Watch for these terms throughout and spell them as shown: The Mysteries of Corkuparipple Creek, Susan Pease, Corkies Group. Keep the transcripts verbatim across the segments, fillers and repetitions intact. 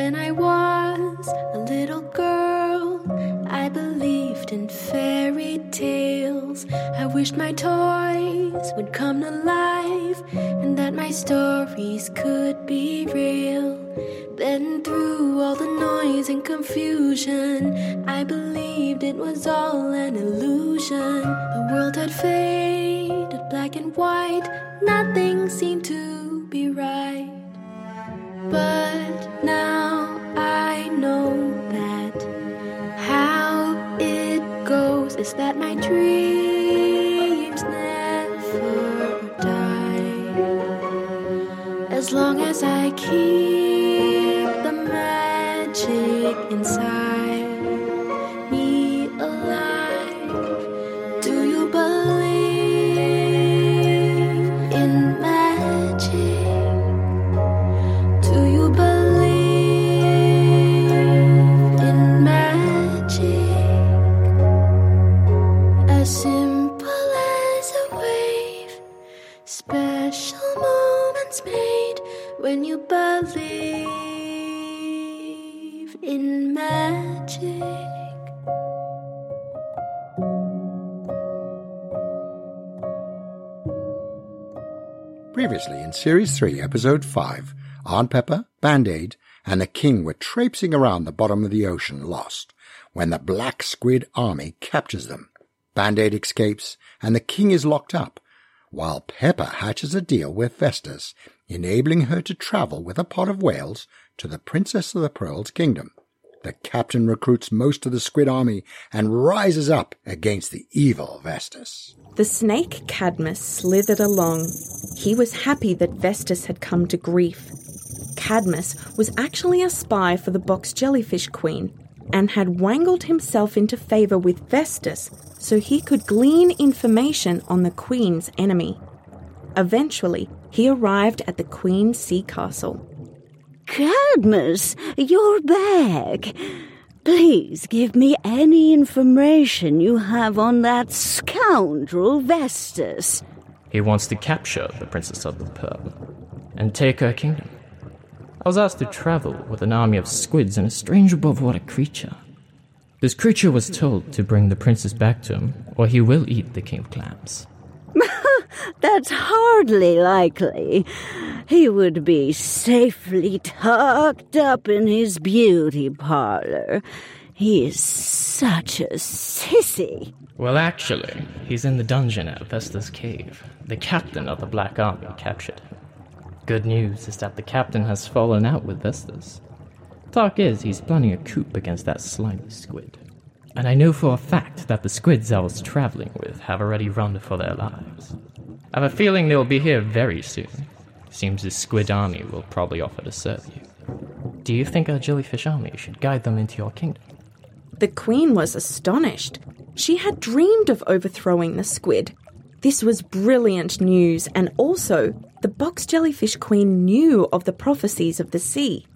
When I was a little girl, I believed in fairy tales. I wished my toys would come to life and that my stories could be real. Then through all the noise and confusion, I believed it was all an illusion. The world had faded black and white, nothing seemed to be right. But now I know that how it goes is that my dreams never die. As long as I keep the magic inside me alive, do you believe in magic? When you believe in magic. Previously in Series three, Episode five, Aunt Pepper, Band-Aid, and the King were traipsing around the bottom of the ocean lost when the Black Squid Army captures them. Band-Aid escapes, and the King is locked up, while Pepper hatches a deal with Vestas, enabling her to travel with a pod of whales to the Princess of the Pearl's kingdom. The captain recruits most of the squid army and rises up against the evil Vestas. The snake Cadmus slithered along. He was happy that Vestas had come to grief. Cadmus was actually a spy for the box jellyfish queen and had wangled himself into favour with Vestas so he could glean information on the queen's enemy. Eventually, he arrived at the queen's sea castle. Cadmus, you're back. Please give me any information you have on that scoundrel Vestas. He wants to capture the Princess of the Pearl and take her kingdom. I was asked to travel with an army of squids and a strange above-water creature. This creature was told to bring the princess back to him, or he will eat the king of clams. That's hardly likely. He would be safely tucked up in his beauty parlor. He is such a sissy. Well, actually, he's in the dungeon at Vesta's cave. The captain of the Black Army captured him. Good news is that the captain has fallen out with Vestas. Talk is he's planning a coup against that slimy squid. And I know for a fact that the squids I was traveling with have already run for their lives. I have a feeling they'll be here very soon. Seems this squid army will probably offer to serve you. Do you think our jellyfish army should guide them into your kingdom? The queen was astonished. She had dreamed of overthrowing the squid. This was brilliant news, and also, the box jellyfish queen knew of the prophecies of the sea.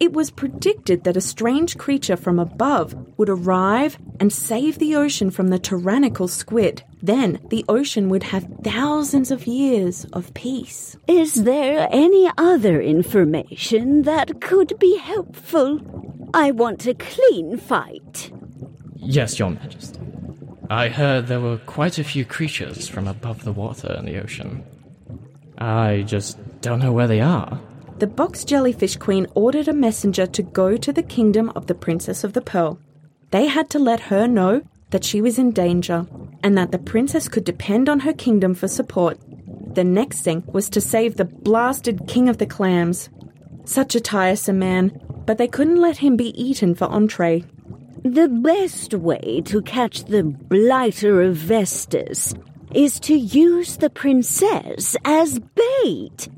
It was predicted that a strange creature from above would arrive and save the ocean from the tyrannical squid. Then the ocean would have thousands of years of peace. Is there any other information that could be helpful? I want a clean fight. Yes, Your Majesty. I heard there were quite a few creatures from above the water in the ocean. I just don't know where they are. The box jellyfish queen ordered a messenger to go to the kingdom of the Princess of the Pearl. They had to let her know that she was in danger and that the princess could depend on her kingdom for support. The next thing was to save the blasted king of the clams. Such a tiresome man, but they couldn't let him be eaten for entree. The best way to catch the blighter of Vestas is to use the princess as bait.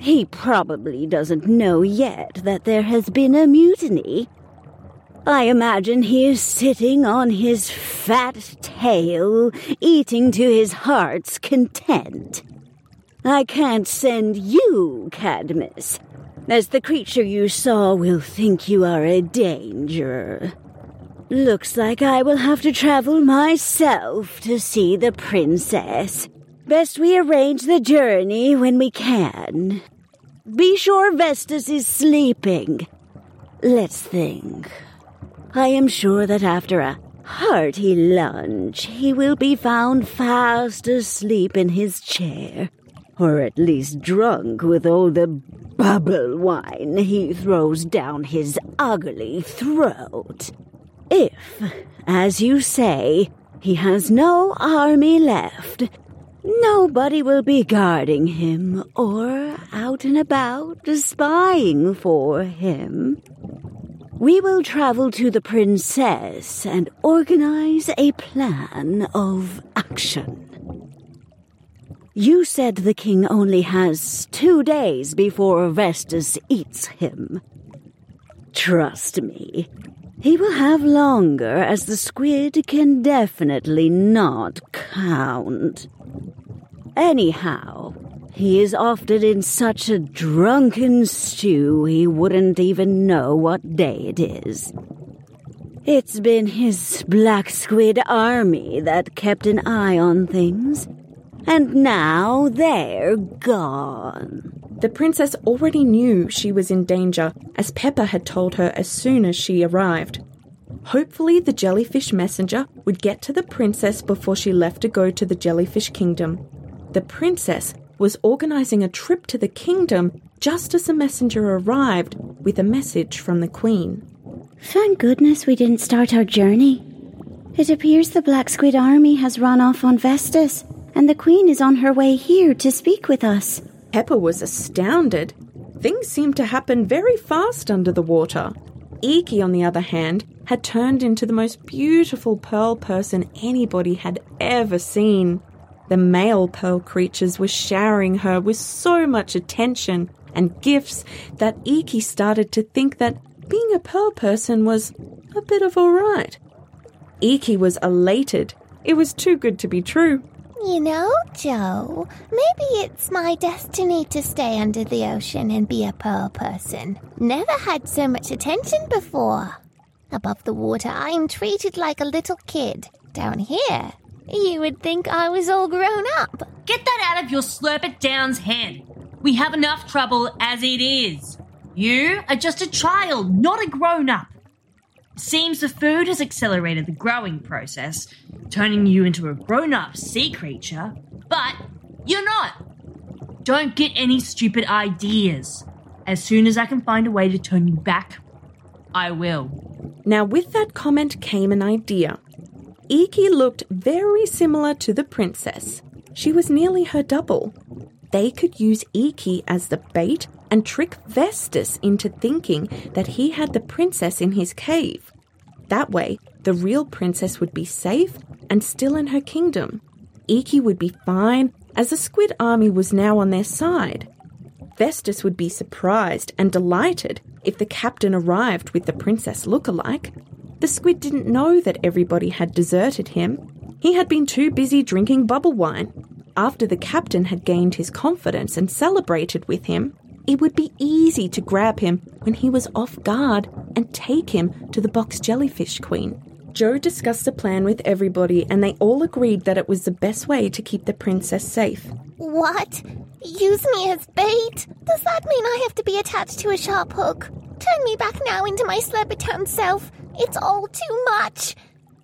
He probably doesn't know yet that there has been a mutiny. I imagine he is sitting on his fat tail, eating to his heart's content. I can't send you, Cadmus, as the creature you saw will think you are a danger. Looks like I will have to travel myself to see the princess. Best we arrange the journey when we can. Be sure Vestas is sleeping. Let's think. I am sure that after a hearty lunch, he will be found fast asleep in his chair, or at least drunk with all the bubble wine he throws down his ugly throat. If, as you say, he has no army left, nobody will be guarding him or out and about spying for him. We will travel to the princess and organize a plan of action. You said the king only has two days before Orestes eats him. Trust me, he will have longer, as the squid can definitely not count. Anyhow, he is often in such a drunken stew he wouldn't even know what day it is. It's been his black squid army that kept an eye on things, and now they're gone. The princess already knew she was in danger, as Peppa had told her as soon as she arrived. Hopefully the jellyfish messenger would get to the princess before she left to go to the jellyfish kingdom. The princess was organising a trip to the kingdom just as the messenger arrived with a message from the queen. Thank goodness we didn't start our journey. It appears the Black Squid army has run off on Vestas, and the queen is on her way here to speak with us. Peppa was astounded. Things seemed to happen very fast under the water. Eeki, on the other hand, had turned into the most beautiful pearl person anybody had ever seen. The male pearl creatures were showering her with so much attention and gifts that Eeki started to think that being a pearl person was a bit of all right. Eeki was elated. It was too good to be true. You know, Joe, maybe it's my destiny to stay under the ocean and be a pearl person. Never had so much attention before. Above the water, I am treated like a little kid. Down here, you would think I was all grown up. Get that out of your slurp it down's head. We have enough trouble as it is. You are just a child, not a grown up. Seems the food has accelerated the growing process, turning you into a grown up sea creature, but you're not. Don't get any stupid ideas. As soon as I can find a way to turn you back, I will. Now, with that comment came an idea. Eeki looked very similar to the princess. She was nearly her double. They could use Eeki as the bait and trick Vestus into thinking that he had the princess in his cave. That way, the real princess would be safe and still in her kingdom. Eeki would be fine, as the squid army was now on their side. Vestus would be surprised and delighted if the captain arrived with the princess look-alike. The squid didn't know that everybody had deserted him. He had been too busy drinking bubble wine. After the captain had gained his confidence and celebrated with him, it would be easy to grab him when he was off guard and take him to the box jellyfish queen. Joe discussed the plan with everybody, and they all agreed that it was the best way to keep the princess safe. What? Use me as bait? Does that mean I have to be attached to a sharp hook? Turn me back now into my Slurpertown self. It's all too much.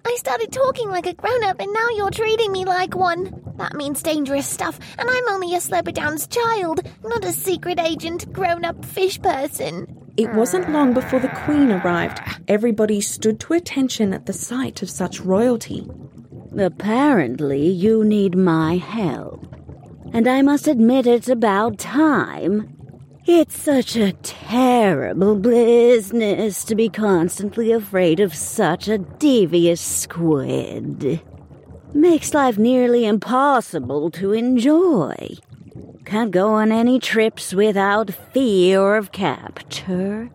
I started talking like a grown-up and now you're treating me like one. That means dangerous stuff, and I'm only a Slurpertown's child, not a secret agent grown-up fish person. It wasn't long before the queen arrived. Everybody stood to attention at the sight of such royalty. Apparently you need my help, and I must admit it's about time. It's such a terrible business to be constantly afraid of such a devious squid. Makes life nearly impossible to enjoy. Can't go on any trips without fear of capture.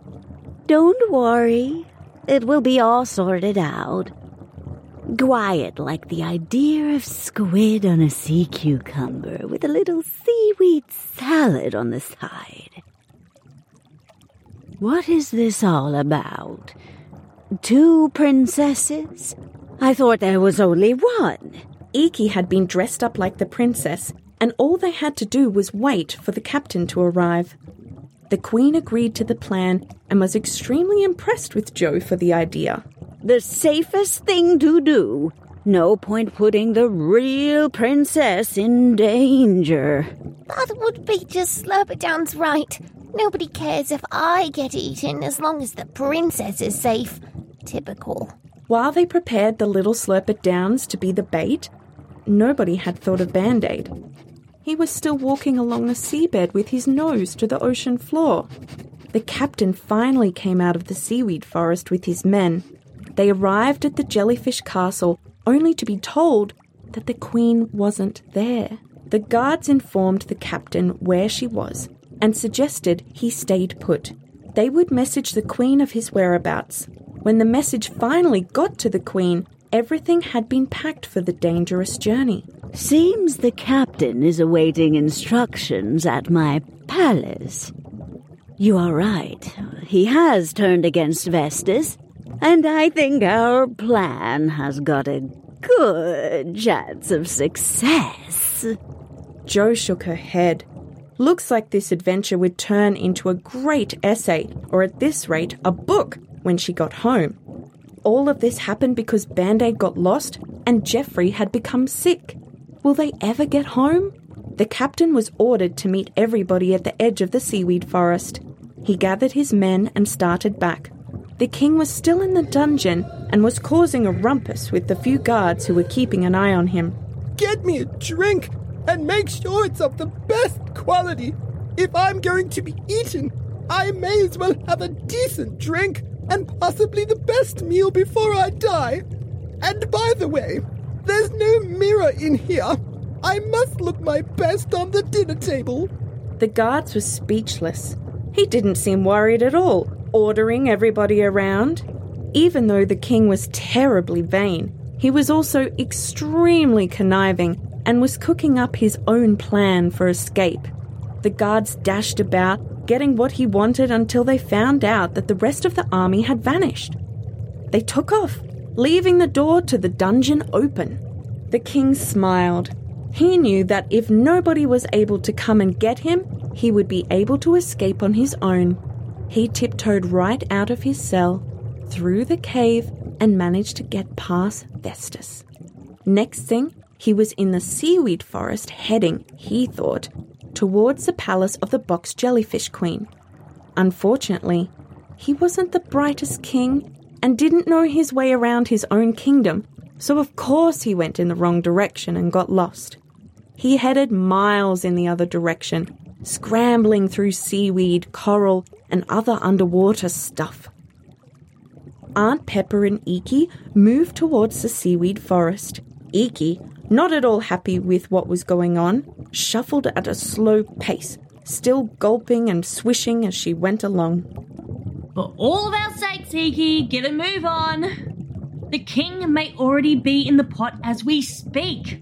Don't worry, it will be all sorted out. Quiet like the idea of squid on a sea cucumber with a little seaweed salad on the side. What is this all about? Two princesses? I thought there was only one. Eeki had been dressed up like the princess, and all they had to do was wait for the captain to arrive. The Queen agreed to the plan and was extremely impressed with Joe for the idea. The safest thing to do. No point putting the real princess in danger. That would be just Slurpedown's right. Nobody cares if I get eaten as long as the princess is safe. Typical. While they prepared the little Slurpedowns to be the bait, nobody had thought of Band-Aid. He was still walking along the seabed with his nose to the ocean floor. The captain finally came out of the seaweed forest with his men. They arrived at the jellyfish castle only to be told that the Queen wasn't there. The guards informed the captain where she was and suggested he stayed put. They would message the Queen of his whereabouts. When the message finally got to the Queen, everything had been packed for the dangerous journey. Seems the captain is awaiting instructions at my palace. You are right. He has turned against Vestas, and I think our plan has got a good chance of success. Jo shook her head. Looks like this adventure would turn into a great essay, or at this rate, a book, when she got home. All of this happened because Band-Aid got lost and Jeffrey had become sick. Will they ever get home? The captain was ordered to meet everybody at the edge of the seaweed forest. He gathered his men and started back. The king was still in the dungeon and was causing a rumpus with the few guards who were keeping an eye on him. Get me a drink and make sure it's of the best quality. If I'm going to be eaten, I may as well have a decent drink and possibly the best meal before I die. And by the way, there's no mirror in here. I must look my best on the dinner table. The guards were speechless. He didn't seem worried at all, ordering everybody around. Even though the king was terribly vain, he was also extremely conniving and was cooking up his own plan for escape. The guards dashed about, getting what he wanted until they found out that the rest of the army had vanished. They took off, leaving the door to the dungeon open. The king smiled. He knew that if nobody was able to come and get him, he would be able to escape on his own. He tiptoed right out of his cell, through the cave, and managed to get past Vestas. Next thing, he was in the seaweed forest heading, he thought, towards the palace of the box jellyfish queen. Unfortunately, he wasn't the brightest king and didn't know his way around his own kingdom, so of course he went in the wrong direction and got lost. He headed miles in the other direction, scrambling through seaweed, coral, and other underwater stuff. Aunt Pepper and Iki moved towards the seaweed forest. Iki, not at all happy with what was going on, shuffled at a slow pace, still gulping and swishing as she went along. For all of our sakes, Iki, get a move on. The king may already be in the pot as we speak.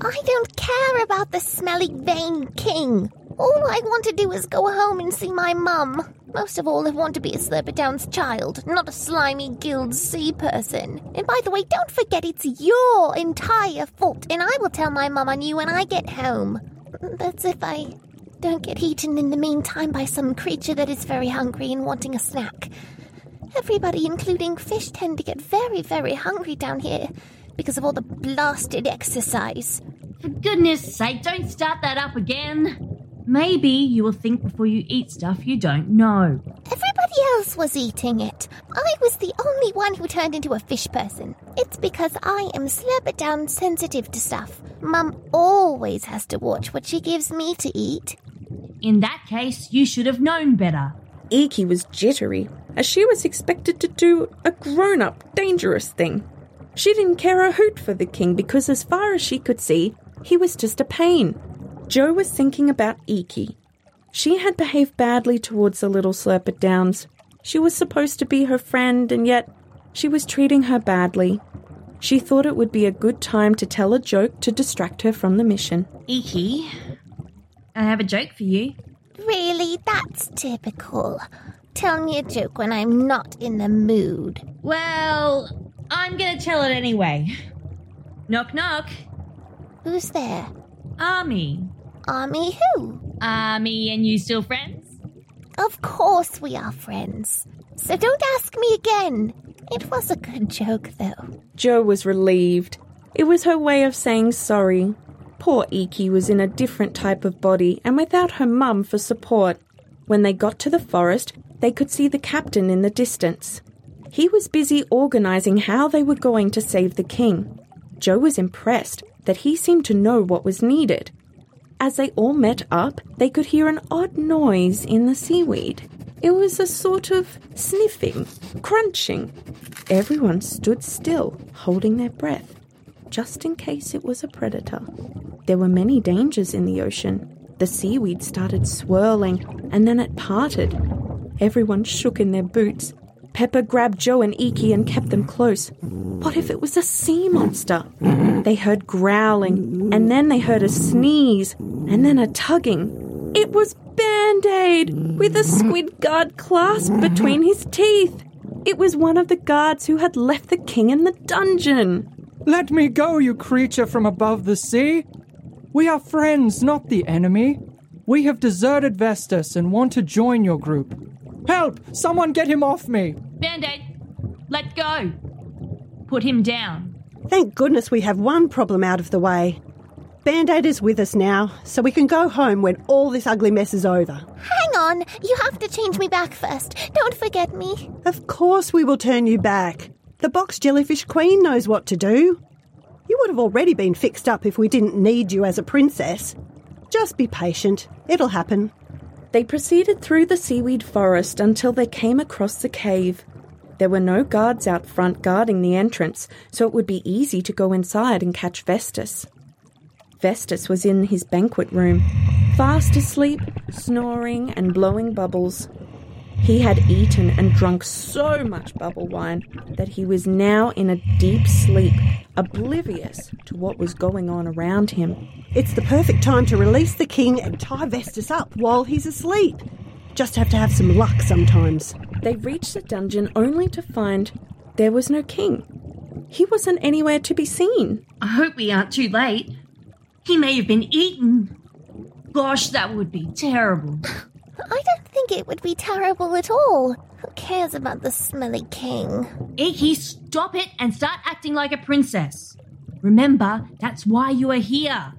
I don't care about the smelly, vain king. All I want to do is go home and see my mum. Most of all, I want to be a Slurpedown's child, not a slimy gilled sea person. And by the way, don't forget it's your entire fault, and I will tell my mum on you when I get home. That's if I don't get eaten in the meantime by some creature that is very hungry and wanting a snack. Everybody, including fish, tend to get very, very hungry down here because of all the blasted exercise. For goodness sake, don't start that up again. Maybe you will think before you eat stuff you don't know. Everybody else was eating it. I was the only one who turned into a fish person. It's because I am Slurpedown sensitive to stuff. Mum always has to watch what she gives me to eat. In that case, you should have known better. Iki was jittery, as she was expected to do a grown-up, dangerous thing. She didn't care a hoot for the king because as far as she could see, he was just a pain. Jo was thinking about Iki. She had behaved badly towards the little Slurpedowns. She was supposed to be her friend, and yet she was treating her badly. She thought it would be a good time to tell a joke to distract her from the mission. Iki, I have a joke for you. Really? That's typical. Tell me a joke when I'm not in the mood. Well, I'm going to tell it anyway. Knock, knock. Who's there? Army. Army who? Army and you still friends? Of course we are friends. So don't ask me again. It was a good joke, though. Jo was relieved. It was her way of saying sorry. Poor Iki was in a different type of body and without her mum for support. When they got to the forest, they could see the captain in the distance. He was busy organising how they were going to save the king. Jo was impressed that he seemed to know what was needed. As they all met up, they could hear an odd noise in the seaweed. It was a sort of sniffing, crunching. Everyone stood still, holding their breath, just in case it was a predator. There were many dangers in the ocean. The seaweed started swirling, and then it parted. Everyone shook in their boots. Pepper grabbed Jo and Iki and kept them close. What if it was a sea monster? They heard growling, and then they heard a sneeze, and then a tugging. It was Band-Aid, with a squid guard clasped between his teeth. It was one of the guards who had left the king in the dungeon. Let me go, you creature from above the sea. We are friends, not the enemy. We have deserted Vestus and want to join your group. Help! Someone get him off me! Band-Aid, let go. Put him down. Thank goodness we have one problem out of the way. Band-Aid is with us now, so we can go home when all this ugly mess is over. Hang on, you have to change me back first. Don't forget me. Of course we will turn you back. The box jellyfish queen knows what to do. You would have already been fixed up if we didn't need you as a princess. Just be patient. It'll happen. They proceeded through the seaweed forest until they came across the cave. There were no guards out front guarding the entrance, so it would be easy to go inside and catch Vestus. Vestus was in his banquet room, fast asleep, snoring and blowing bubbles. He had eaten and drunk so much bubble wine that he was now in a deep sleep, oblivious to what was going on around him. It's the perfect time to release the king and tie Vestus up while he's asleep. Just have to have some luck sometimes. They reached the dungeon only to find there was no king. He wasn't anywhere to be seen. I hope we aren't too late. He may have been eaten. Gosh, that would be terrible. I don't think it would be terrible at all. Who cares about the smelly king? Iki, stop it and start acting like a princess. Remember, that's why you are here.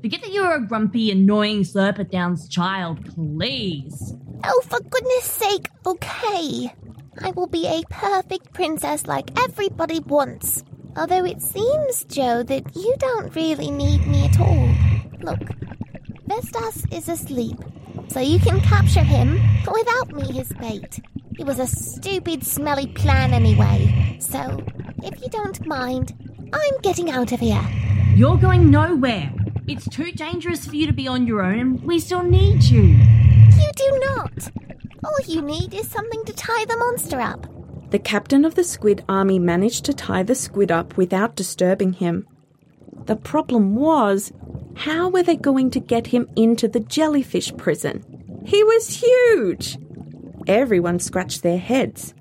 Forget that you're a grumpy, annoying Slurpadown's child, please. Oh, for goodness sake, okay. I will be a perfect princess like everybody wants. Although it seems, Jo, that you don't really need me at all. Look, Vestus is asleep, so you can capture him without me his bait. It was a stupid, smelly plan anyway. So, if you don't mind, I'm getting out of here. You're going nowhere. It's too dangerous for you to be on your own, and we still need you. You do not. All you need is something to tie the monster up. The captain of the squid army managed to tie the squid up without disturbing him. The problem was, how were they going to get him into the jellyfish prison? He was huge! Everyone scratched their heads.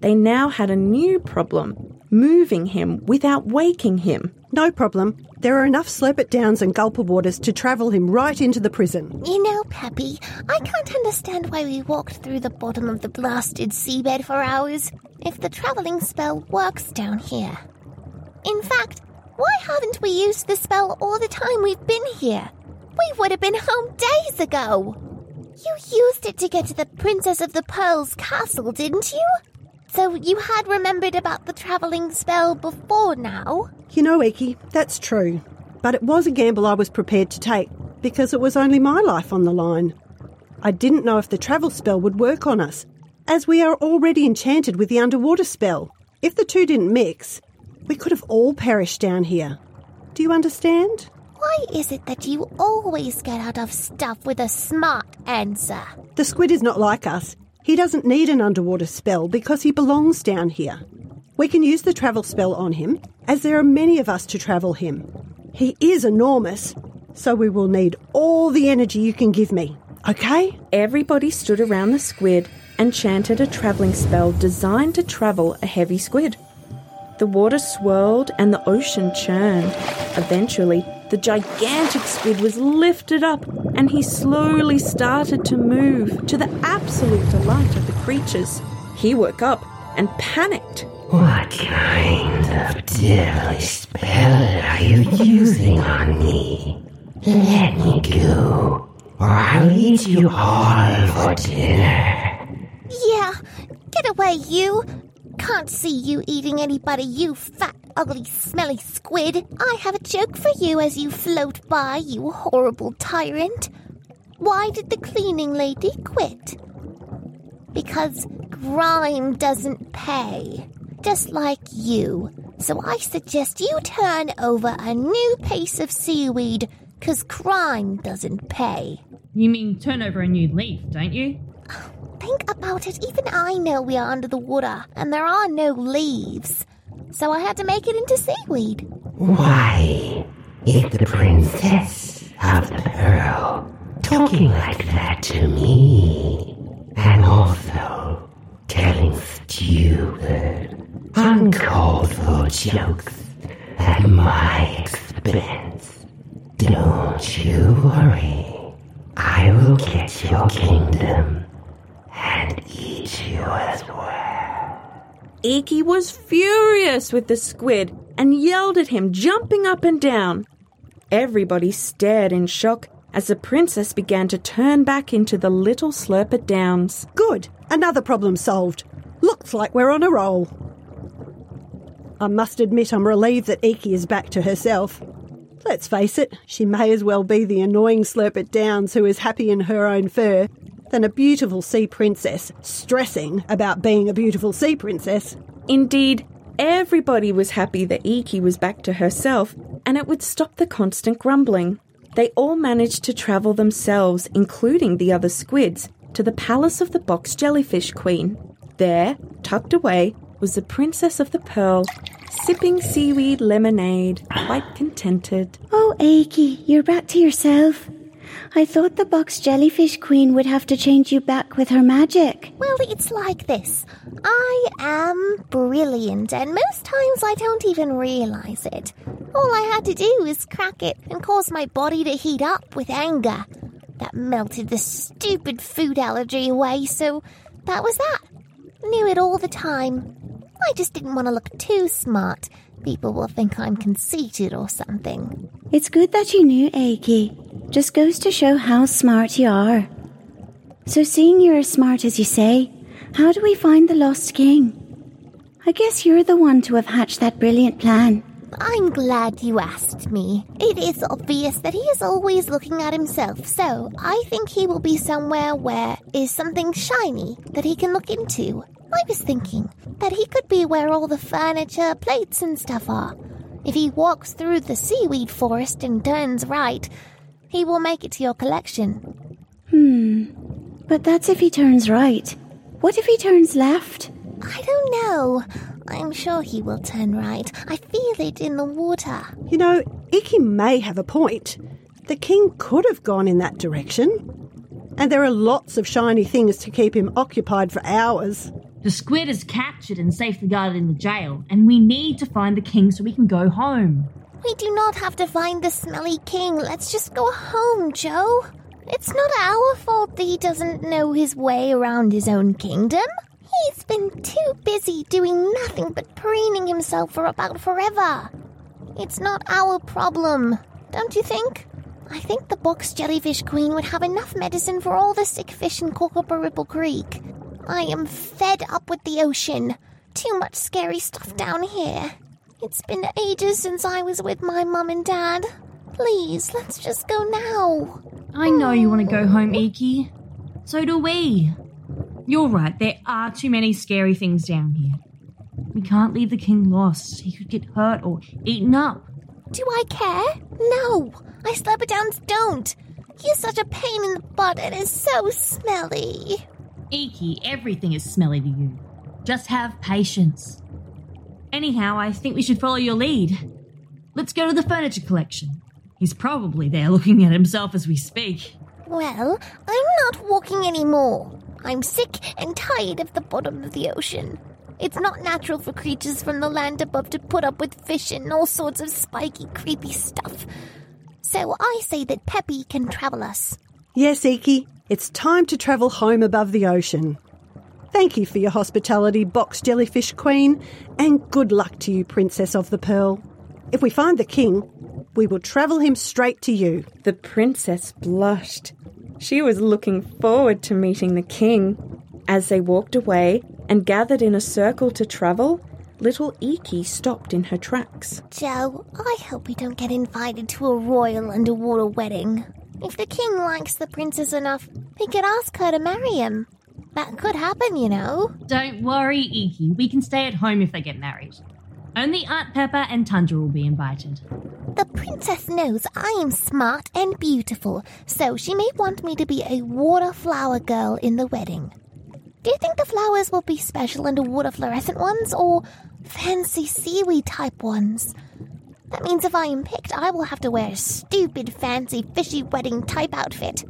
They now had a new problem, moving him without waking him. No problem. There are enough Slurpit-Downs and Gulpawaters to travel him right into the prison. You know, Peppy, I can't understand why we walked through the bottom of the blasted seabed for hours if the travelling spell works down here. In fact, why haven't we used the spell all the time we've been here? We would have been home days ago. You used it to get to the Princess of the Pearl's castle, didn't you? So you had remembered about the travelling spell before now? You know, Iki, that's true. But it was a gamble I was prepared to take, because it was only my life on the line. I didn't know if the travel spell would work on us, as we are already enchanted with the underwater spell. If the two didn't mix, we could have all perished down here. Do you understand? Why is it that you always get out of stuff with a smart answer? The squid is not like us. He doesn't need an underwater spell because he belongs down here. We can use the travel spell on him, as there are many of us to travel him. He is enormous, so we will need all the energy you can give me, okay? Everybody stood around the squid and chanted a travelling spell designed to travel a heavy squid. The water swirled and the ocean churned. Eventually, the gigantic squid was lifted up and he slowly started to move, to the absolute delight of the creatures. He woke up and panicked. What kind of devilish spell are you using on me? Let me go, or I'll eat you all for dinner. Yeah, get away, you. Can't see you eating anybody, you fat, ugly, smelly squid. I have a joke for you as you float by, you horrible tyrant. Why did the cleaning lady quit? Because grime doesn't pay, just like you. So I suggest you turn over a new piece of seaweed, because crime doesn't pay. You mean turn over a new leaf, don't you? Think about it, even I know we are under the water, and there are no leaves. So I had to make it into seaweed. Why is the princess of the pearl talking like that to me? And also telling stupid, uncalled-for jokes at my expense. Don't you worry, I will get your kingdom and eat you as well. Iki was furious with the squid and yelled at him, jumping up and down. Everybody stared in shock as the princess began to turn back into the little Slurper Downs. Good, another problem solved. Looks like we're on a roll. I must admit I'm relieved that Iki is back to herself. Let's face it, she may as well be the annoying Slurper Downs who is happy in her own fur than a beautiful sea princess stressing about being a beautiful sea princess. Indeed, everybody was happy that Iki was back to herself, and it would stop the constant grumbling. They all managed to travel themselves, including the other squids, to the palace of the box jellyfish queen. There, tucked away, was the princess of the pearl, sipping seaweed lemonade, quite contented. Oh, Iki, you're back to yourself. I thought the box jellyfish queen would have to change you back with her magic. Well, it's like this. I am brilliant, and most times I don't even realise it. All I had to do was crack it and cause my body to heat up with anger. That melted the stupid food allergy away, so that was that. Knew it all the time. I just didn't want to look too smart. People will think I'm conceited or something. It's good that you knew, Aki. Just goes to show how smart you are. So seeing you're as smart as you say, how do we find the lost king? I guess you're the one to have hatched that brilliant plan. I'm glad you asked me. It is obvious that he is always looking at himself, so I think he will be somewhere where is something shiny that he can look into. I was thinking that he could be where all the furniture, plates and stuff are. If he walks through the seaweed forest and turns right, he will make it to your collection. Hmm, but that's if he turns right. What if he turns left? I don't know. I'm sure he will turn right. I feel it in the water. You know, Iki may have a point. The king could have gone in that direction. And there are lots of shiny things to keep him occupied for hours. The squid is captured and safely guarded in the jail, and we need to find the king so we can go home. We do not have to find the smelly king. Let's just go home, Joe. It's not our fault that he doesn't know his way around his own kingdom. He's been too busy doing nothing but preening himself for about forever. It's not our problem, don't you think? I think the box jellyfish queen would have enough medicine for all the sick fish in Corkuparipple Creek. I am fed up with the ocean. Too much scary stuff down here. It's been ages since I was with my mum and dad. Please, let's just go now. I know you want to go home, Iki. So do we. You're right, there are too many scary things down here. We can't leave the king lost. He could get hurt or eaten up. Do I care? No, I Slurper Downs don't. He's such a pain in the butt and is so smelly. Iki, everything is smelly to you. Just have patience. Anyhow, I think we should follow your lead. Let's go to the furniture collection. He's probably there looking at himself as we speak. Well, I'm not walking anymore. I'm sick and tired of the bottom of the ocean. It's not natural for creatures from the land above to put up with fish and all sorts of spiky, creepy stuff. So I say that Peppy can travel us. Yes, Iki, it's time to travel home above the ocean. Thank you for your hospitality, box jellyfish queen, and good luck to you, princess of the pearl. If we find the king, we will travel him straight to you. The princess blushed. She was looking forward to meeting the king. As they walked away and gathered in a circle to travel, little Iki stopped in her tracks. Joe, I hope we don't get invited to a royal underwater wedding. If the king likes the princess enough, we could ask her to marry him. That could happen, you know. Don't worry, Iki. We can stay at home if they get married. Only Aunt Peppa and Tundra will be invited. The princess knows I am smart and beautiful, so she may want me to be a water flower girl in the wedding. Do you think the flowers will be special underwater fluorescent ones or fancy seaweed type ones? That means if I am picked, I will have to wear a stupid, fancy, fishy wedding type outfit.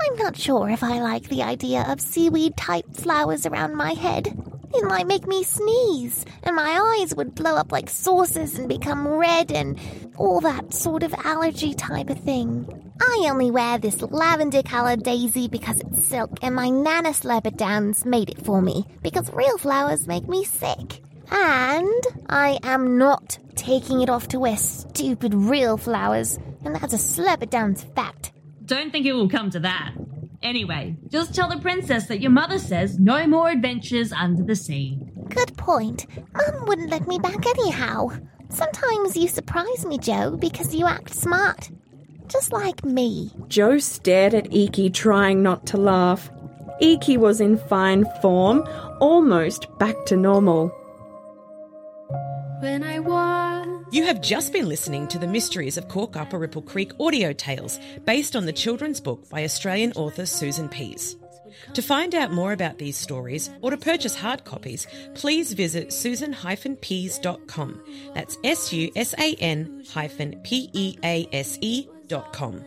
I'm not sure if I like the idea of seaweed type flowers around my head. It might make me sneeze, and my eyes would blow up like saucers and become red and all that sort of allergy type of thing. I only wear this lavender-coloured daisy because it's silk and my Nana Slurperdowns made it for me because real flowers make me sick. And I am not taking it off to wear stupid real flowers, and that's a Slurperdowns fact. Don't think it will come to that. Anyway, just tell the princess that your mother says no more adventures under the sea. Good point. Mum wouldn't let me back anyhow. Sometimes you surprise me, Joe, because you act smart. Just like me. Joe stared at Iki, trying not to laugh. Iki was in fine form, almost back to normal. When I was... You have just been listening to The Mysteries of Corkuparipple Creek audio tales, based on the children's book by Australian author Susan Pease. To find out more about these stories or to purchase hard copies, please visit susan dash pease dot com. That's S U S A N hyphen P E A S E dot com.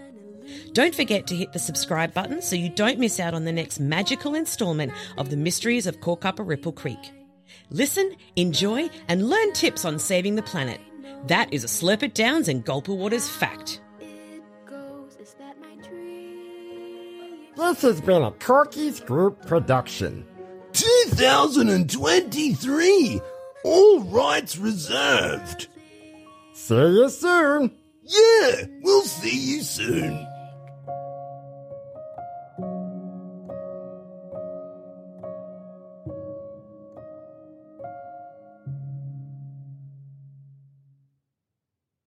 Don't forget to hit the subscribe button so you don't miss out on the next magical instalment of The Mysteries of Corkuparipple Creek. Listen, enjoy, and learn tips on saving the planet. That is a Slurp It Downs and Gulp It Waters fact. This has been a Corkies Group production. two thousand twenty-three! All rights reserved! See you soon! Yeah, we'll see you soon!